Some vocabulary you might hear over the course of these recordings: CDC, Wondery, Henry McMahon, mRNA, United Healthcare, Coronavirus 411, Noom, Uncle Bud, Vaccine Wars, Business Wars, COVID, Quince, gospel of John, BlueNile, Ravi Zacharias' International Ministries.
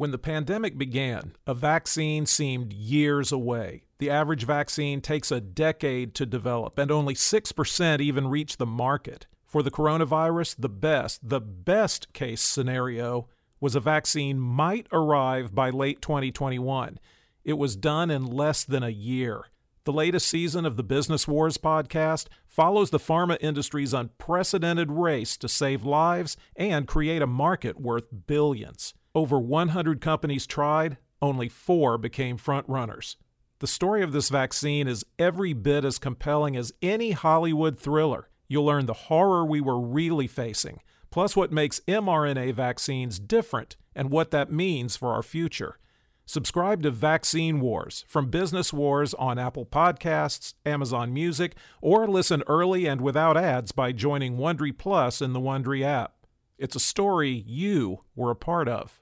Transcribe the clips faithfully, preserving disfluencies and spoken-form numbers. When the pandemic began, a vaccine seemed years away. The average vaccine takes a decade to develop, and only six percent even reach the market. For the coronavirus, the best, the best case scenario was a vaccine might arrive by late twenty twenty-one. It was done in less than a year. The latest season of the Business Wars podcast follows the pharma industry's unprecedented race to save lives and create a market worth billions. Over one hundred companies tried, only four became front runners. The story of this vaccine is every bit as compelling as any Hollywood thriller. You'll learn the horror we were really facing, plus what makes mRNA vaccines different and what that means for our future. Subscribe to Vaccine Wars from Business Wars on Apple Podcasts, Amazon Music, or listen early and without ads by joining Wondery Plus in the Wondery app. It's a story you were a part of.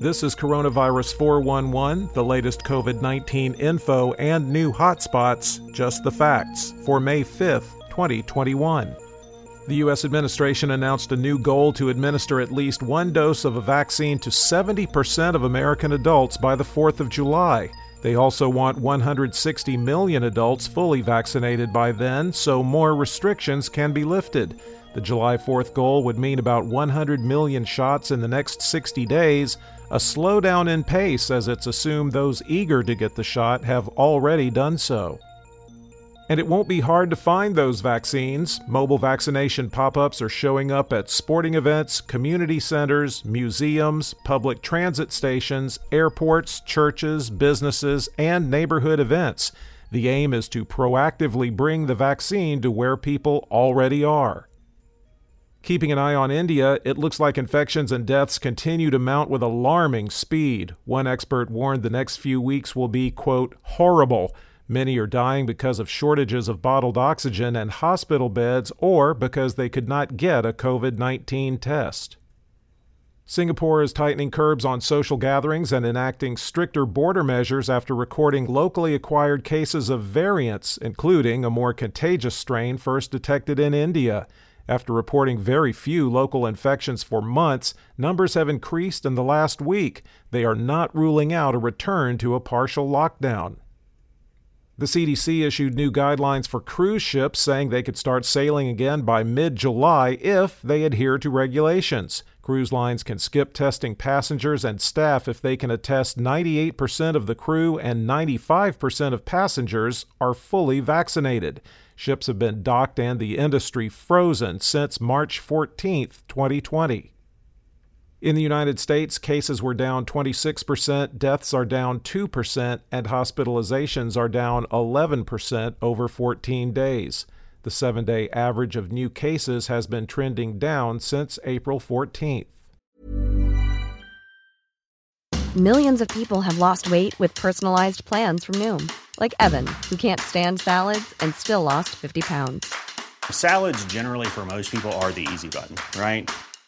This is Coronavirus four one one, the latest COVID nineteen info and new hotspots, just the facts, for May fifth, twenty twenty-one. The U S administration announced a new goal to administer at least one dose of a vaccine to seventy percent of American adults by the fourth of July. They also want one hundred sixty million adults fully vaccinated by then, so more restrictions can be lifted. The July fourth goal would mean about one hundred million shots in the next sixty days, a slowdown in pace as it's assumed those eager to get the shot have already done so. And it won't be hard to find those vaccines. Mobile vaccination pop-ups are showing up at sporting events, community centers, museums, public transit stations, airports, churches, businesses, and neighborhood events. The aim is to proactively bring the vaccine to where people already are. Keeping an eye on India, it looks like infections and deaths continue to mount with alarming speed. One expert warned the next few weeks will be, quote, horrible. Many are dying because of shortages of bottled oxygen and hospital beds or because they could not get a COVID nineteen test. Singapore is tightening curbs on social gatherings and enacting stricter border measures after recording locally acquired cases of variants, including a more contagious strain first detected in India. After reporting very few local infections for months, numbers have increased in the last week. They are not ruling out a return to a partial lockdown. The C D C issued new guidelines for cruise ships, saying they could start sailing again by mid-July if they adhere to regulations. Cruise lines can skip testing passengers and staff if they can attest ninety-eight percent of the crew and ninety-five percent of passengers are fully vaccinated. Ships have been docked and the industry frozen since March fourteenth, twenty twenty. In the United States, cases were down twenty-six percent, deaths are down two percent, and hospitalizations are down eleven percent over fourteen days. The seven-day average of new cases has been trending down since April fourteenth. Millions of people have lost weight with personalized plans from Noom, like Evan, who can't stand salads and still lost fifty pounds. Salads generally for most people are the easy button, right?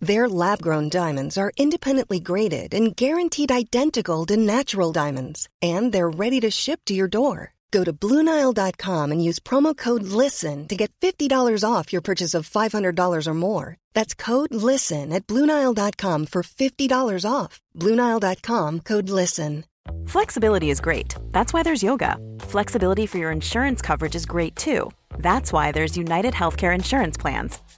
Their lab-grown diamonds are independently graded and guaranteed identical to natural diamonds, and they're ready to ship to your door. Go to Blue Nile dot com and use promo code LISTEN to get fifty dollars off your purchase of five hundred dollars or more. That's code LISTEN at Blue Nile dot com for fifty dollars off. Blue Nile dot com, code LISTEN. Flexibility is great. That's why there's yoga. Flexibility for your insurance coverage is great too. That's why there's United Healthcare Insurance Plans.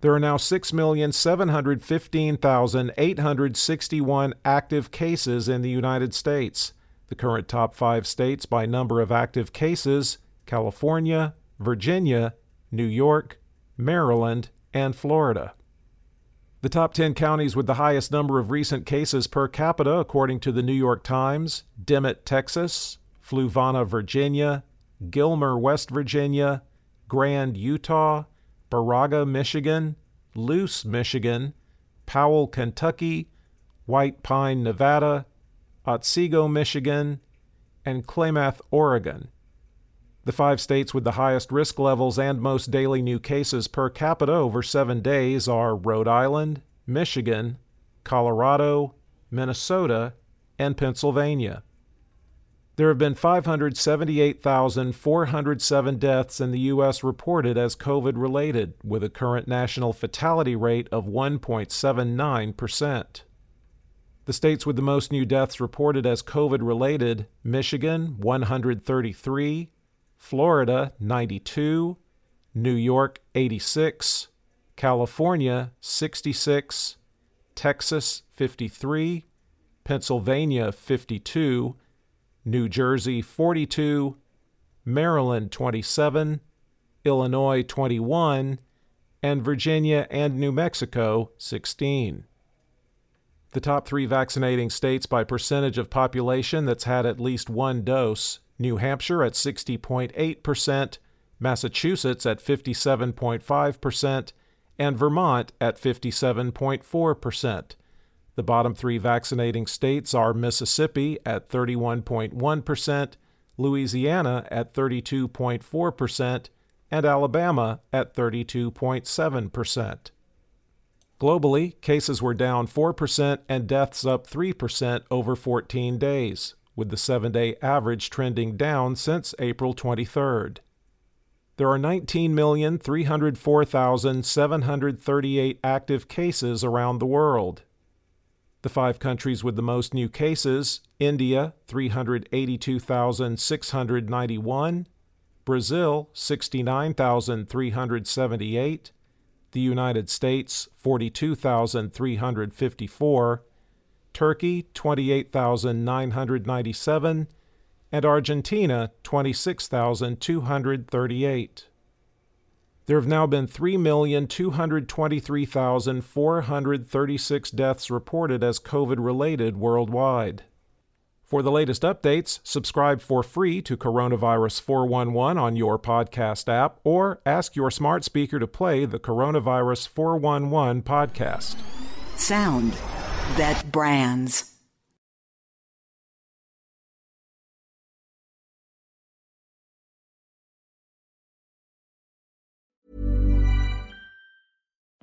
There are now six million seven hundred fifteen thousand eight hundred sixty-one active cases in the United States. The current top five states by number of active cases: California, Virginia, New York, Maryland, and Florida. The top ten counties with the highest number of recent cases per capita, according to the New York Times: Dimmitt, Texas; Fluvanna, Virginia; Gilmer, West Virginia; Grand, Utah; Moraga, Michigan; Luce, Michigan; Powell, Kentucky; White Pine, Nevada; Otsego, Michigan; and Klamath, Oregon. The five states with the highest risk levels and most daily new cases per capita over seven days are Rhode Island, Michigan, Colorado, Minnesota, and Pennsylvania. There have been five hundred seventy-eight thousand four hundred seven deaths in the U S reported as COVID-related, with a current national fatality rate of one point seven nine percent. The states with the most new deaths reported as COVID-related: Michigan, one hundred thirty-three, Florida, ninety-two, New York, eighty-six, California, sixty-six, Texas, fifty-three, Pennsylvania, fifty-two, New Jersey, forty-two, Maryland, twenty-seven, Illinois, twenty-one, and Virginia and New Mexico, sixteen. The top three vaccinating states by percentage of population that's had at least one dose: New Hampshire at sixty point eight percent, Massachusetts at fifty-seven point five percent, and Vermont at fifty-seven point four percent. The bottom three vaccinating states are Mississippi at thirty-one point one percent, Louisiana at thirty-two point four percent, and Alabama at thirty-two point seven percent. Globally, cases were down four percent and deaths up three percent over fourteen days, with the seven-day average trending down since April twenty-third. There are nineteen million three hundred four thousand seven hundred thirty-eight active cases around the world. The five countries with the most new cases: India, three hundred eighty-two thousand six hundred ninety-one, Brazil, sixty-nine thousand three hundred seventy-eight, the United States, forty-two thousand three hundred fifty-four, Turkey, twenty-eight thousand nine hundred ninety-seven, and Argentina, twenty-six thousand two hundred thirty-eight. There have now been three million two hundred twenty-three thousand four hundred thirty-six deaths reported as COVID-related worldwide. For the latest updates, subscribe for free to Coronavirus four one one on your podcast app, or ask your smart speaker to play the Coronavirus four one one podcast. Sound that brands.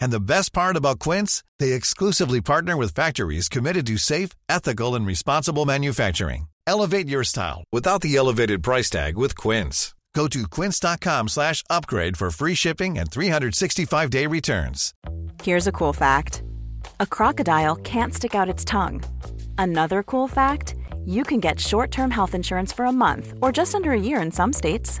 And the best part about Quince, they exclusively partner with factories committed to safe, ethical, and responsible manufacturing. Elevate your style without the elevated price tag with Quince. Go to quince.com slash upgrade for free shipping and three sixty-five day returns. Here's a cool fact. A crocodile can't stick out its tongue. Another cool fact, you can get short-term health insurance for a month or just under a year in some states.